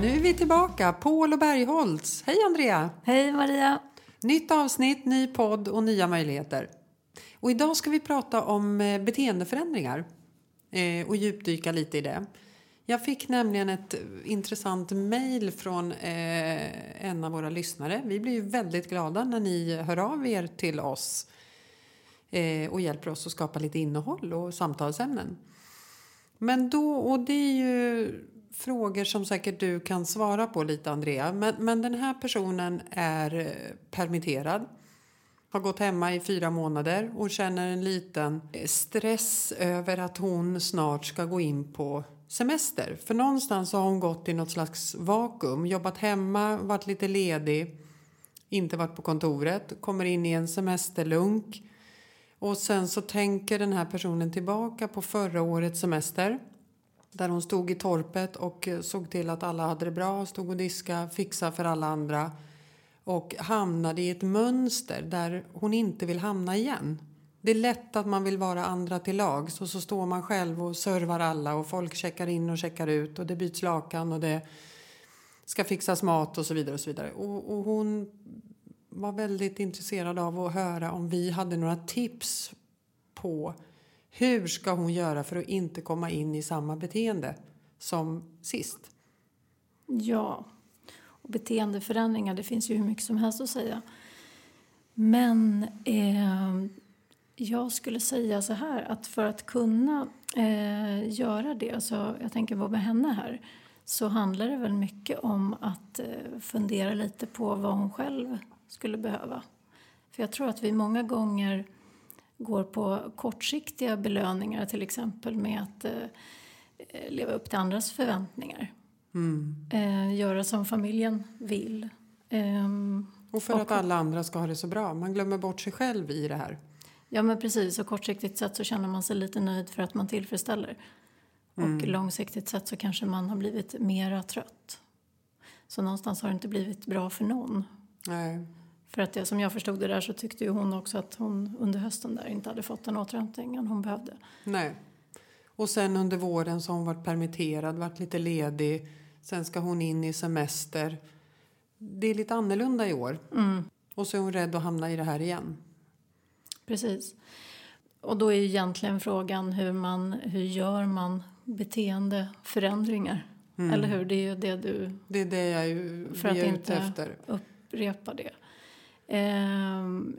nu är vi tillbaka, Paul och Bergholtz. Hej Andrea! Hej Maria! Nytt avsnitt, ny podd och nya möjligheter. Och idag ska vi prata om beteendeförändringar och djupdyka lite i det. Jag fick nämligen ett intressant mejl från en av våra lyssnare. Vi blir ju väldigt glada när ni hör av er till oss och hjälper oss att skapa lite innehåll och samtalsämnen. Men då, och det är ju frågor som säkert du kan svara på lite Andrea. Men den här personen är permitterad. Har gått hemma i 4 månader och känner en liten stress över att hon snart ska gå in på semester. För någonstans har hon gått i något slags vakuum. Jobbat hemma, varit lite ledig, inte varit på kontoret. Kommer in i en semesterlunk. Och sen så tänker den här personen tillbaka på förra årets semester. Där hon stod i torpet och såg till att alla hade det bra. Stod och diska, fixa för alla andra. Och hamnade i ett mönster där hon inte vill hamna igen. Det är lätt att man vill vara andra till lags. Och så står man själv och servar alla. Och folk checkar in och checkar ut. Och det byts lakan och det ska fixas mat och så vidare. Och så vidare. Och hon var väldigt intresserad av att höra om vi hade några tips på hur ska hon göra för att inte komma in i samma beteende som sist? Ja, och beteendeförändringar, det finns ju hur mycket som helst att säga. Men jag skulle säga så här, att för att kunna göra det, så jag tänker vara med henne här, så handlar det väl mycket om att fundera lite på vad hon själv skulle behöva. För jag tror att vi många gånger går på kortsiktiga belöningar, till exempel med att leva upp till andras förväntningar. Mm. Göra som familjen vill. Och för att alla andra ska ha det så bra. Man glömmer bort sig själv i det här. Ja men precis, och kortsiktigt sett så känner man sig lite nöjd för att man tillfredsställer. Mm. Och långsiktigt sett så kanske man har blivit mera trött. Så någonstans har det inte blivit bra för någon. Nej. För att det, som jag förstod det där, så tyckte ju hon också att hon under hösten där inte hade fått den återhämtningen hon behövde. Nej. Och sen under våren så har hon varit permitterad, varit lite ledig. Sen ska hon in i semester. Det är lite annorlunda i år. Mm. Och så är hon rädd att hamna i det här igen. Precis. Och då är ju egentligen frågan hur gör man beteendeförändringar? Mm. Eller hur? Det är ju det du... Det är det jag är ute efter. Upprepa det.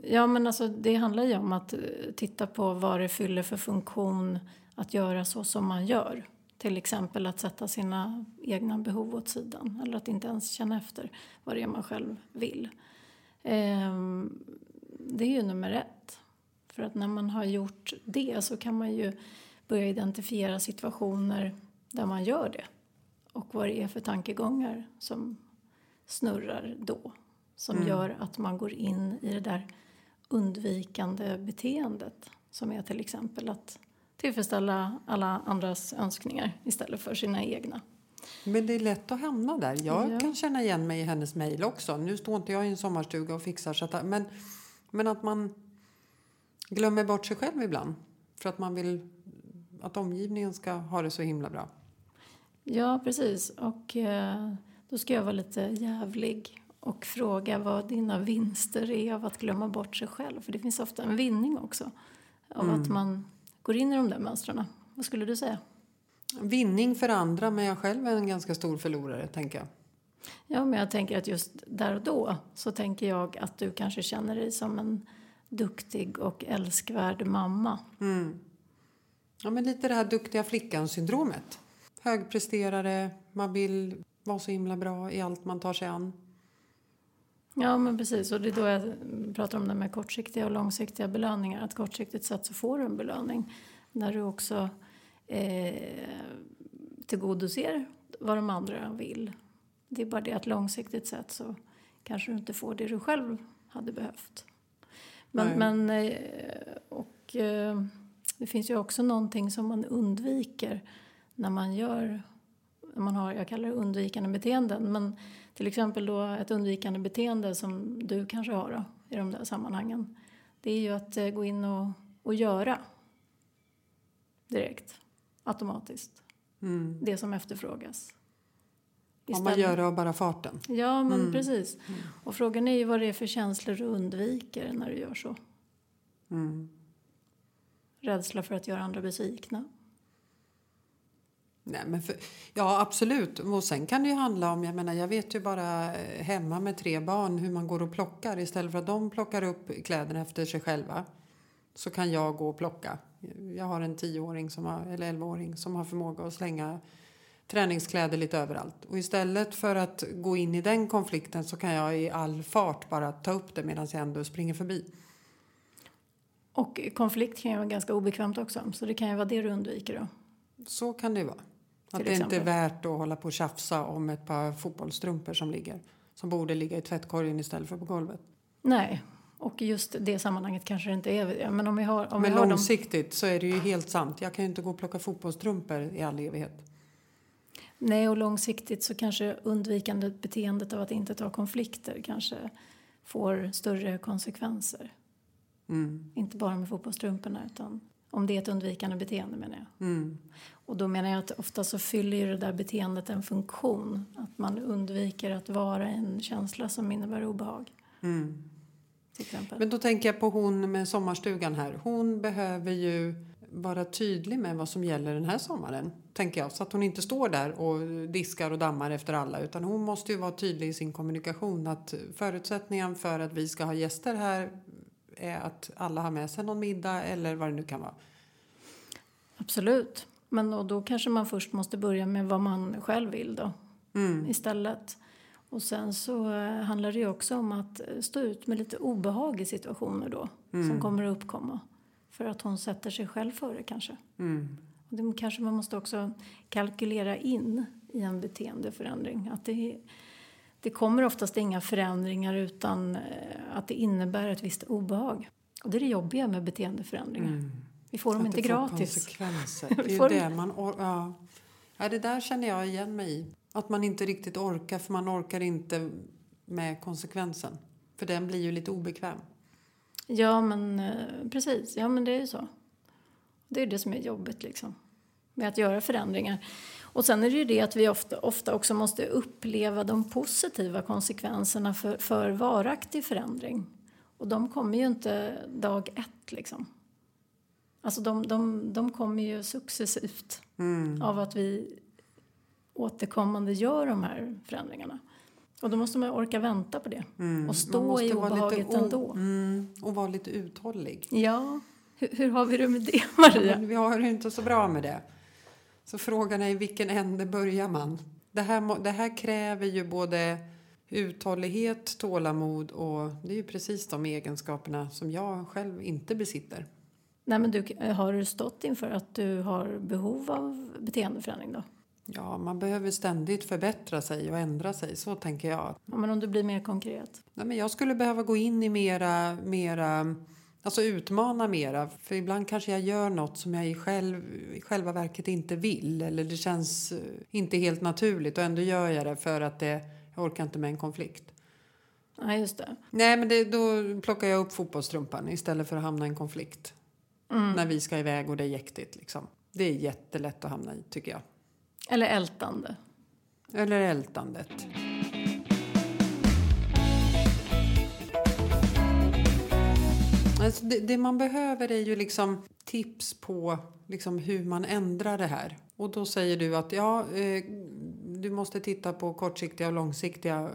Ja men alltså det handlar ju om att titta på vad det fyller för funktion att göra så som man gör. Till exempel att sätta sina egna behov åt sidan. Eller att inte ens känna efter vad det är man själv vill. Det är ju nummer 1. För att när man har gjort det så kan man ju börja identifiera situationer där man gör det. Och vad det är för tankegångar som snurrar då. Som gör att man går in i det där undvikande beteendet. Som är till exempel att tillfredsställa alla andras önskningar istället för sina egna. Men det är lätt att hamna där. Jag kan känna igen mig i hennes mejl också. Nu står inte jag i en sommarstuga och fixar. Så att, men att man glömmer bort sig själv ibland. För att man vill att omgivningen ska ha det så himla bra. Ja, precis. Och då ska jag vara lite jävlig. Och fråga vad dina vinster är av att glömma bort sig själv. För det finns ofta en vinning också. Av att man går in i de där mönstren. Vad skulle du säga? Vinning för andra, men jag själv är en ganska stor förlorare, tänker jag. Ja, men jag tänker att just där och då så tänker jag att du kanske känner dig som en duktig och älskvärd mamma. Mm. Ja, men lite det här duktiga flickan-syndromet. Högpresterare, man vill vara så himla bra i allt man tar sig an. Ja men precis, och det är då jag pratar om det med kortsiktiga och långsiktiga belöningar. Att kortsiktigt sett så får du en belöning när du också tillgodoser vad de andra vill. Det är bara det att långsiktigt sett så kanske du inte får det du själv hade behövt. Men det finns ju också någonting som man undviker när man gör... Man har, jag kallar det undvikande beteenden, men till exempel då ett undvikande beteende som du kanske har då, i de där sammanhangen, det är ju att gå in och göra direkt, automatiskt, det som efterfrågas. istället. Man gör det av bara farten. Ja, men precis. Mm. Och frågan är ju vad det är för känslor du undviker när du gör så. Mm. Rädsla för att göra andra besvikna. Nej, men ja, absolut. Och sen kan det ju handla om, jag vet ju bara hemma med 3 barn hur man går och plockar. Istället för att de plockar upp kläderna efter sig själva så kan jag gå och plocka. Jag har en 10-åring eller 11-åring som har förmåga att slänga träningskläder lite överallt. Och istället för att gå in i den konflikten så kan jag i all fart bara ta upp det medan jag ändå springer förbi. Och konflikt kan ju vara ganska obekvämt också. Så det kan ju vara det du undviker då. Så kan det vara. Att det inte är värt att hålla på och tjafsa om ett par fotbollstrumpor som borde ligga i tvättkorgen istället för på golvet. Nej, och just det sammanhanget kanske det inte är. Men, om vi har långsiktigt så är det ju helt sant. Jag kan ju inte gå och plocka fotbollstrumpor i all evighet. Nej, och långsiktigt så kanske undvikande beteendet av att inte ta konflikter kanske får större konsekvenser. Mm. Inte bara med fotbollstrumporna utan... Om det är ett undvikande beteende menar jag. Mm. Och då menar jag att ofta så fyller ju det där beteendet en funktion. Att man undviker att vara en känsla som innebär obehag. Mm. Till exempel. Men då tänker jag på hon med sommarstugan här. Hon behöver ju vara tydlig med vad som gäller den här sommaren. Tänker jag. Så att hon inte står där och diskar och dammar efter alla. Utan hon måste ju vara tydlig i sin kommunikation. Att förutsättningen för att vi ska ha gäster här... är att alla har med sig någon middag eller vad det nu kan vara. Absolut. Men då kanske man först måste börja med vad man själv vill då. Mm. Istället. Och sen så handlar det ju också om att stå ut med lite obehag i situationer då. Mm. Som kommer att uppkomma. För att hon sätter sig själv före kanske. Mm. Och det kanske man måste också kalkylera in i en beteendeförändring. Att det kommer oftast inga förändringar utan att det innebär ett visst obehag. Och det är det jobbiga med beteendeförändringar. Mm. Vi får dem inte gratis. Konsekvenser. Det är det man ja, det där känner jag igen mig i. Att man inte riktigt orkar för man orkar inte med konsekvensen. För den blir ju lite obekväm. Ja, men precis. Ja, men det är ju så. Det är det som är jobbigt liksom. Med att göra förändringar. Och sen är det ju det att vi ofta också måste uppleva de positiva konsekvenserna för varaktig förändring. Och de kommer ju inte dag 1 liksom. Alltså de kommer ju successivt av att vi återkommande gör de här förändringarna. Och då måste man orka vänta på det. Mm. Och stå i obehaget ändå. Och vara lite uthållig. Ja, hur har vi det med det, Maria? Men vi har det inte så bra med det. Så frågan är i vilken ände börjar man? Det här kräver ju både uthållighet, tålamod och det är ju precis de egenskaperna som jag själv inte besitter. Nej, men har du stått inför att du har behov av beteendeförändring då? Ja, man behöver ständigt förbättra sig och ändra sig, så tänker jag. Ja, men om du blir mer konkret? Nej, men jag skulle behöva gå in i mera alltså utmana mera. För ibland kanske jag gör något som jag i själva verket inte vill. Eller det känns inte helt naturligt. Och ändå gör jag det för att jag orkar inte med en konflikt. Ja, just det. Nej, men då plockar jag upp fotbollstrumpan istället för att hamna i en konflikt. Mm. När vi ska iväg och det är jäktigt liksom. Det är jättelätt att hamna i, tycker jag. Eller ältande. Eller ältandet. Alltså det man behöver är ju liksom tips på liksom hur man ändrar det här. Och då säger du att du måste titta på kortsiktiga och långsiktiga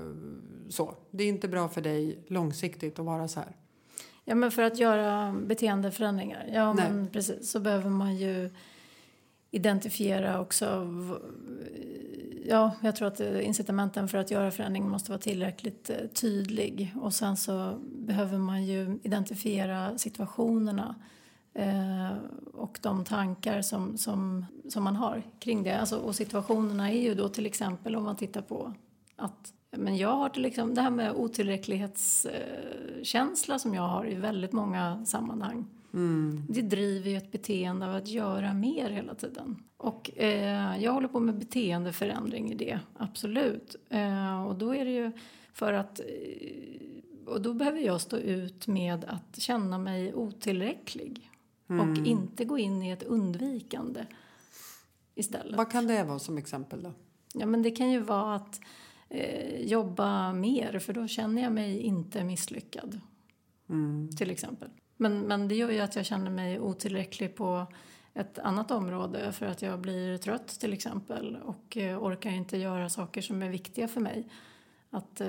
så. Det är inte bra för dig långsiktigt att vara så här. Ja, men för att göra beteendeförändringar. Ja, men precis. Så behöver man ju identifiera också... Ja, jag tror att incitamenten för att göra förändring måste vara tillräckligt tydlig. Och sen så behöver man ju identifiera situationerna och de tankar som man har kring det. Alltså, och situationerna är ju då till exempel om man tittar på att... Men jag har till exempel det här med otillräcklighetskänsla som jag har i väldigt många sammanhang. Mm. Det driver ju ett beteende av att göra mer hela tiden. Och jag håller på med beteendeförändring i det, absolut. Och då är det ju för att... Och då behöver jag stå ut med att känna mig otillräcklig. Mm. Och inte gå in i ett undvikande istället. Vad kan det vara som exempel då? Ja, men det kan ju vara att jobba mer, för då känner jag mig inte misslyckad. Mm. Till exempel. Men det gör ju att jag känner mig otillräcklig på ett annat område, för att jag blir trött till exempel och orkar inte göra saker som är viktiga för mig. Att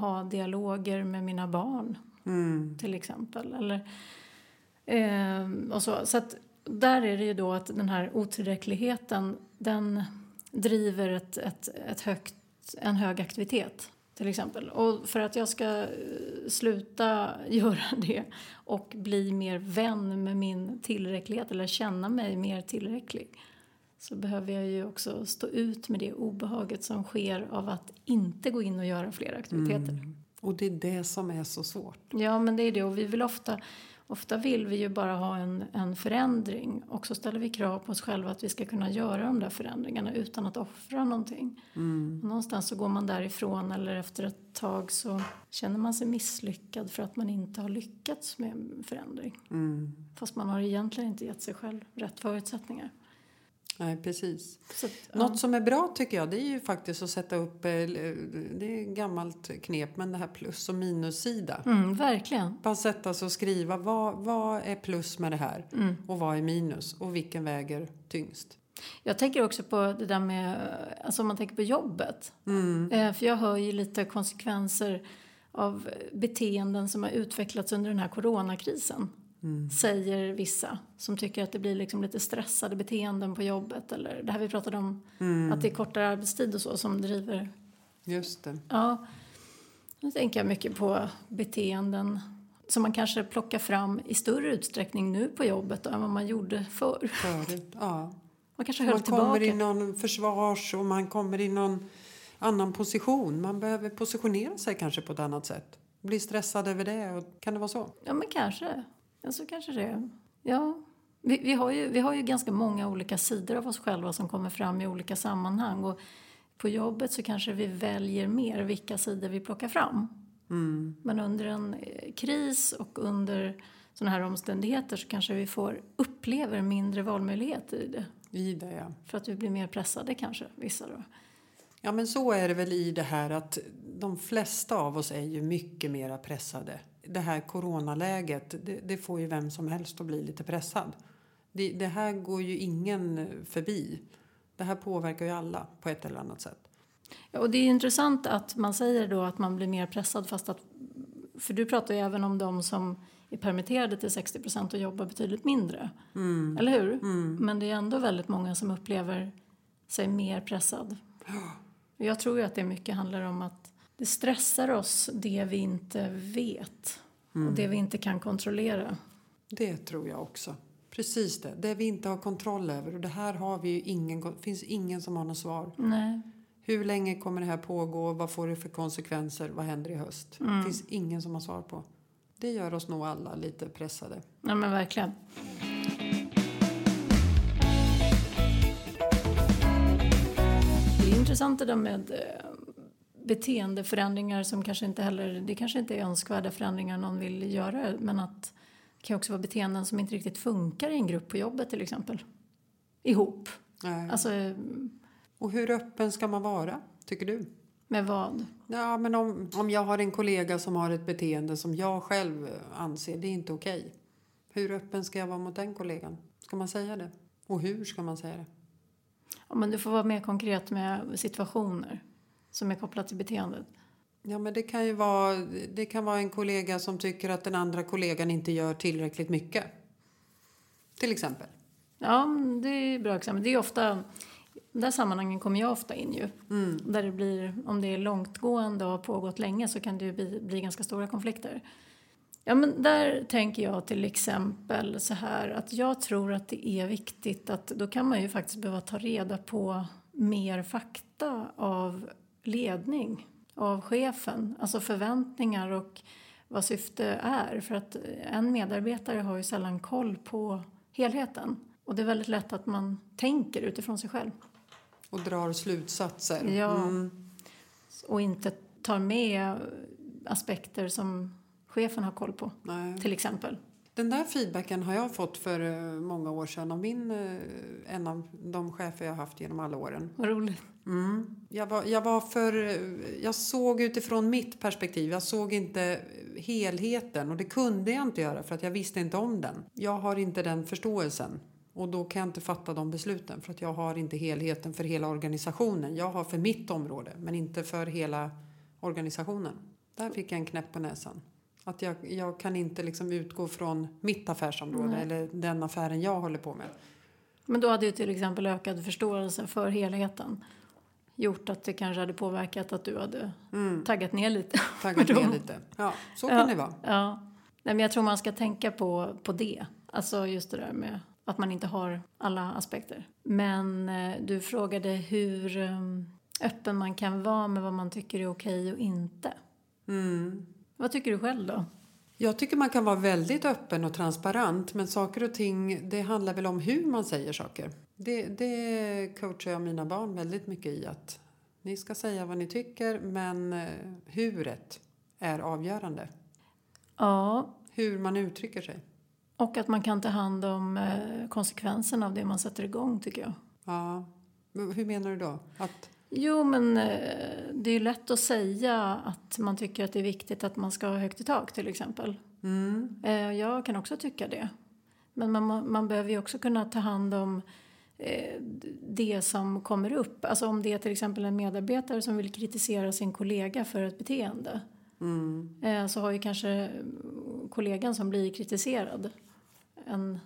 ha dialoger med mina barn till exempel. Eller, och så att där är det ju då att den här otillräckligheten, den driver en hög aktivitet till exempel. Och för att jag ska sluta göra det och bli mer vän med min tillräcklighet, eller känna mig mer tillräcklig, så behöver jag ju också stå ut med det obehaget som sker av att inte gå in och göra fler aktiviteter. Mm. Och det är det som är så svårt. Ja, men det är det. Och vi vill ofta vill vi ju bara ha en förändring. Och så ställer vi krav på oss själva att vi ska kunna göra de där förändringarna utan att offra någonting. Mm. Någonstans så går man därifrån, eller efter ett tag så känner man sig misslyckad för att man inte har lyckats med en förändring. Mm. Fast man har egentligen inte gett sig själv rätt förutsättningar. Nej, precis. Så, ja. Något som är bra tycker jag, det är ju faktiskt att sätta upp, det är gammalt knep, men det här plus- och minussida. Mm, verkligen. Bara sätta sig och skriva, vad är plus med det här och vad är minus och vilken väger tyngst? Jag tänker också på det där med, alltså om man tänker på jobbet. Mm. För jag hör ju lite konsekvenser av beteenden som har utvecklats under den här coronakrisen. Mm. Säger vissa som tycker att det blir liksom lite stressade beteenden på jobbet, eller det här vi pratade om att det är kortare arbetstid och så som driver. Just det. Ja. Nu tänker jag mycket på beteenden som man kanske plockar fram i större utsträckning nu på jobbet då, än vad man gjorde förr. Förut, ja. Man kanske höll tillbaka. Man kommer i någon försvars och man kommer i någon annan position. Man behöver positionera sig kanske på ett annat sätt. Bli stressad över det, och kan det vara så? Ja, men kanske. Alltså kanske det. Ja, vi har ju ganska många olika sidor av oss själva som kommer fram i olika sammanhang. Och på jobbet så kanske vi väljer mer vilka sidor vi plockar fram. Mm. Men under en kris och under sådana här omständigheter så kanske vi upplever mindre valmöjligheter i det. I det, ja. För att vi blir mer pressade kanske, vissa då. Ja, men så är det väl i det här att de flesta av oss är ju mycket mer pressade. Det här coronaläget, det får ju vem som helst att bli lite pressad. Det här går ju ingen förbi. Det här påverkar ju alla på ett eller annat sätt. Ja, och det är intressant att man säger då att man blir mer pressad. För du pratar ju även om de som är permitterade till 60% och jobbar betydligt mindre. Mm. Eller hur? Mm. Men det är ändå väldigt många som upplever sig mer pressad. Jag tror ju att det mycket handlar om att det stressar oss, det vi inte vet och det vi inte kan kontrollera. Det tror jag också. Precis det. Det vi inte har kontroll över. Och det här har vi ju finns ingen som har något svar. Nej. Hur länge kommer det här pågå? Vad får det för konsekvenser? Vad händer i höst? Det finns ingen som har svar på. Det gör oss nog alla lite pressade. Ja, men verkligen. Det är intressant det där med beteendeförändringar som kanske inte är önskvärda förändringar någon vill göra, men att det kan också vara beteenden som inte riktigt funkar i en grupp på jobbet till exempel. Ihop. Nej. Alltså, och hur öppen ska man vara, tycker du? Med vad? Ja, men om jag har en kollega som har ett beteende som jag själv anser det är inte okej. Hur öppen ska jag vara mot den kollegan? Ska man säga det? Och hur ska man säga det? Ja, men du får vara mer konkret med situationer som är kopplat till beteendet. Ja, men det kan vara en kollega som tycker att den andra kollegan inte gör tillräckligt mycket. Till exempel. Ja, det är bra exempel. Det är ofta, där sammanhangen kommer jag ofta in ju. Mm. Där det blir, om det är långtgående och har pågått länge, så kan det ju bli ganska stora konflikter. Ja, men där tänker jag till exempel så här, att jag tror att det är viktigt att då kan man ju faktiskt behöva ta reda på mer fakta av ledning, av chefen, alltså förväntningar och vad syfte är, för att en medarbetare har ju sällan koll på helheten, och det är väldigt lätt att man tänker utifrån sig själv och drar slutsatser. Och inte tar med aspekter som chefen har koll på. Nej. Till exempel. Den där feedbacken har jag fått för många år sedan av en av de chefer jag har haft genom alla åren. Vad roligt. Mm. Jag såg utifrån mitt perspektiv. Jag såg inte helheten och det kunde jag inte göra för att jag visste inte om den. Jag har inte den förståelsen och då kan jag inte fatta de besluten för att jag har inte helheten för hela organisationen. Jag har för mitt område men inte för hela organisationen. Där fick jag en knäpp på näsan. Att jag kan inte liksom utgå från mitt affärsområde eller den affären jag håller på med. Men då hade ju till exempel ökad förståelse för helheten gjort att det kanske hade påverkat att du hade taggat ner lite. Taggat ner lite, ja. Så kan det vara. Ja. Nej, men jag tror man ska tänka på det. Alltså just det där med att man inte har alla aspekter. Men du frågade hur öppen man kan vara med vad man tycker är okej och inte. Mm. Vad tycker du själv då? Jag tycker man kan vara väldigt öppen och transparent. Men saker och ting, det handlar väl om hur man säger saker. Det coachar jag mina barn väldigt mycket i. Att ni ska säga vad ni tycker, men huret är avgörande. Ja. Hur man uttrycker sig. Och att man kan ta hand om konsekvenserna av det man sätter igång, tycker jag. Ja. Hur menar du då? Jo, men det är ju lätt att säga att man tycker att det är viktigt att man ska ha högt i tak till exempel. Mm. Jag kan också tycka det. Men man behöver ju också kunna ta hand om det som kommer upp. Alltså om det är till exempel en medarbetare som vill kritisera sin kollega för ett beteende. Mm. Så har ju kanske kollegan som blir kritiserad en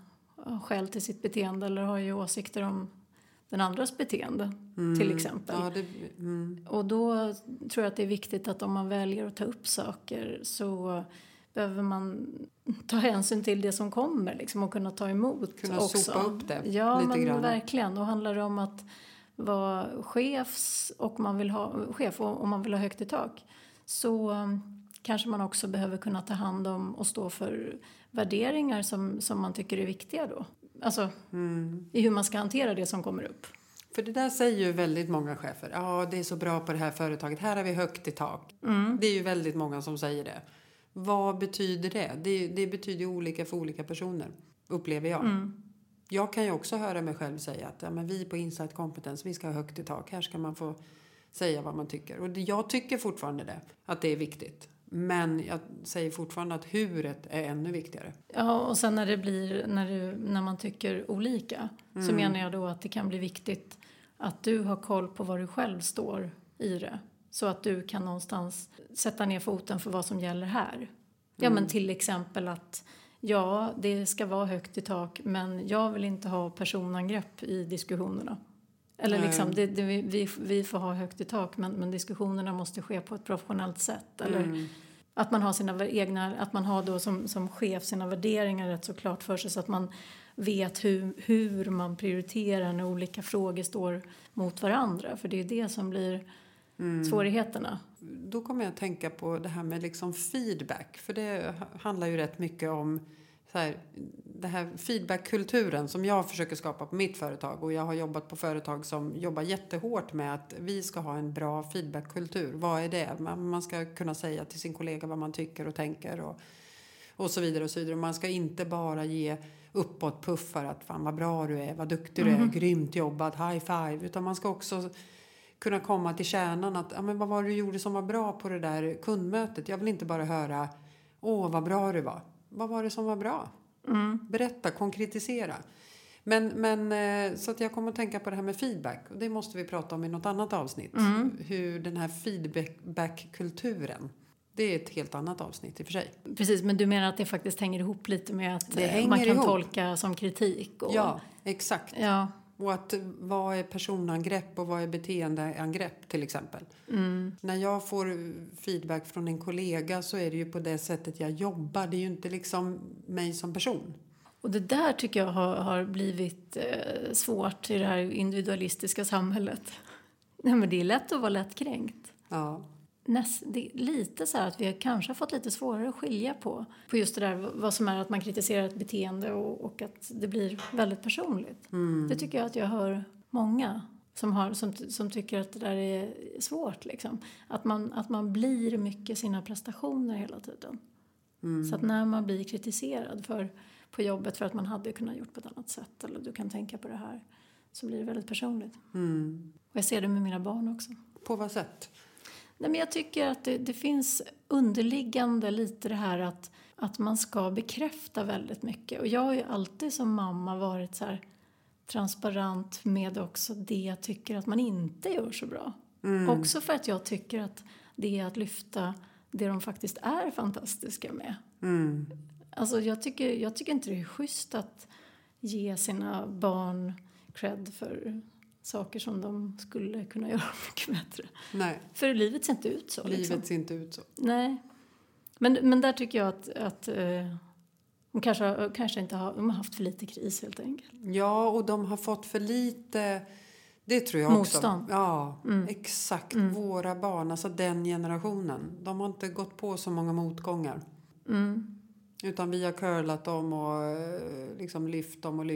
skäl till sitt beteende eller har ju åsikter om den andras beteende till exempel. Ja, Och då tror jag att det är viktigt att om man väljer att ta upp saker så behöver man ta hänsyn till det som kommer liksom, och kunna ta emot. Kunna också. Sopa upp det lite men grann. Verkligen. Och handlar det om att vara chef och man vill ha högt i tak så kanske man också behöver kunna ta hand om och stå för värderingar som man tycker är viktiga då. Alltså i hur man ska hantera det som kommer upp. För det där säger ju väldigt många chefer. Ja, det är så bra på det här företaget. Här har vi högt i tak. Mm. Det är ju väldigt många som säger det. Vad betyder det? Det betyder ju olika för olika personer. Upplever jag. Mm. Jag kan ju också höra mig själv säga att ja, men vi på Insight Competence, vi ska ha högt i tak. Här ska man få säga vad man tycker. Och jag tycker fortfarande det. Att det är viktigt. Men jag säger fortfarande att huret är ännu viktigare. Ja, och sen när man tycker olika så menar jag då att det kan bli viktigt att du har koll på var du själv står i det. Så att du kan någonstans sätta ner foten för vad som gäller här. Mm. Ja, men till exempel att det ska vara högt i tak men jag vill inte ha personangrepp i diskussionerna. Eller liksom, vi får ha högt i tak men diskussionerna måste ske på ett professionellt sätt. Eller att man har sina egna, att man har då som chef sina värderingar rätt så klart för sig. Så att man vet hur man prioriterar när olika frågor står mot varandra. För det är det som blir svårigheterna. Då kommer jag att tänka på det här med liksom feedback. För det handlar ju rätt mycket om den här feedbackkulturen som jag försöker skapa på mitt företag. Och jag har jobbat på företag som jobbar jättehårt med att vi ska ha en bra feedbackkultur. Vad är det? Man ska kunna säga till sin kollega vad man tycker och tänker och så vidare och så vidare. Man ska inte bara ge uppåt puffar att fan vad bra du är, vad duktig du är, grymt jobbat, high five. Utan man ska också kunna komma till kärnan att ja, men vad var det du gjorde som var bra på det där kundmötet? Jag vill inte bara höra, vad bra du var. Vad var det som var bra? Berätta, konkretisera. Men så att jag kommer att tänka på det här med feedback. Och det måste vi prata om i något annat avsnitt. Hur den här feedbackkulturen. Det är ett helt annat avsnitt i och för sig. Precis, men du menar att det faktiskt hänger ihop lite med att man kan tolka som kritik. Och... Ja, exakt. Ja. Och att vad är personangrepp och vad är beteendeangrepp till exempel. När jag får feedback från en kollega så är det ju på det sättet jag jobbar. Det är ju inte liksom mig som person. Och det där tycker jag har blivit svårt i det här individualistiska samhället. Nej, men det är lätt att vara lättkränkt. Ja. Det är lite så här att vi har kanske fått lite svårare att skilja på just det där vad som är att man kritiserar ett beteende och att det blir väldigt personligt. Det tycker jag att jag hör många som tycker att det där är svårt liksom. Att man blir mycket sina prestationer hela tiden. Mm. Så att när man blir kritiserad på jobbet för att man hade kunnat gjort på ett annat sätt. Eller du kan tänka på det här. Så blir det väldigt personligt. Mm. Och jag ser det med mina barn också. På vad sätt? Nej, men jag tycker att det finns underliggande lite det här att man ska bekräfta väldigt mycket. Och jag har ju alltid som mamma varit så här transparent med också det jag tycker att man inte gör så bra. Mm. Också för att jag tycker att det är att lyfta det de faktiskt är fantastiska med. Mm. Alltså jag tycker inte det är schysst att ge sina barn cred för saker som de skulle kunna göra mycket bättre. Nej. För livet ser inte ut så. Livet ser inte ut så. Nej. Men där tycker jag att de kanske inte har haft för lite kris helt enkelt. Ja, och de har fått för lite, det tror jag också. Motstånd. Ja, exakt. Mm. Våra barn, alltså den generationen. De har inte gått på så många motgångar. Mm. Utan vi har curlat dem och liksom lyft dem och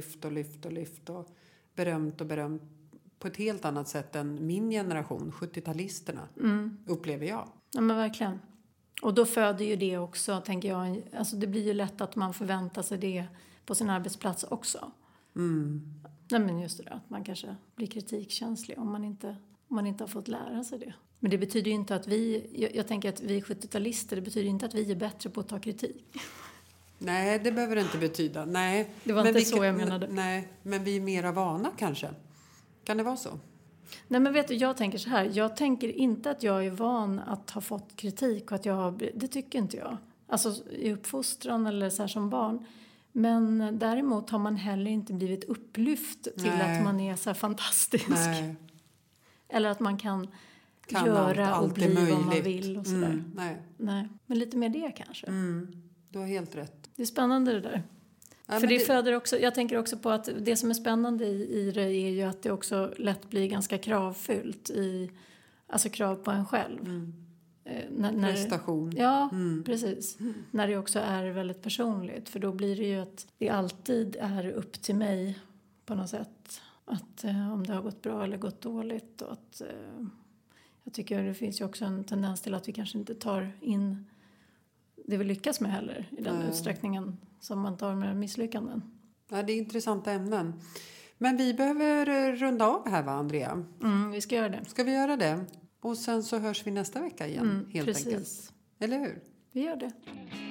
lyft och berömt på ett helt annat sätt än min generation, 70-talisterna, upplever jag. Ja, men verkligen. Och då föder ju det också, tänker jag. Alltså det blir ju lätt att man förväntar sig det på sin arbetsplats också. Mm. Nej, men just det där, att man kanske blir kritikkänslig om man inte har fått lära sig det. Men det betyder ju inte att jag tänker att vi 70-talister, det betyder inte att vi är bättre på att ta kritik. Nej, det behöver det inte betyda. Nej. Det var inte så jag menade. Nej, men vi är mera vana kanske. Kan det vara så? Nej, men vet du, jag tänker så här. Jag tänker inte att jag är van att ha fått kritik. Och att det tycker inte jag. Alltså i uppfostran eller så här som barn. Men däremot har man heller inte blivit upplyft till att man är så här fantastisk. Nej. Eller att man kan göra allt och bli vad man vill. Och så där. Nej. Men lite mer det kanske. Mm. Du har helt rätt. Det är spännande det där. Ja, för det föder också, jag tänker också på att det som är spännande i det är ju att det också lätt blir ganska kravfyllt. Alltså krav på en själv. Mm. Prestation. Ja, precis. Mm. När det också är väldigt personligt. För då blir det ju att det alltid är upp till mig på något sätt. Att om det har gått bra eller gått dåligt. Och att, jag tycker det finns ju också en tendens till att vi kanske inte tar in det vi lyckas med heller i den utsträckningen som man tar med misslyckanden. Ja, det är intressanta ämnen. Men vi behöver runda av här, va, Andrea? Mm, vi ska göra det. Ska vi göra det? Och sen så hörs vi nästa vecka igen, helt enkelt. Eller hur? Vi gör det.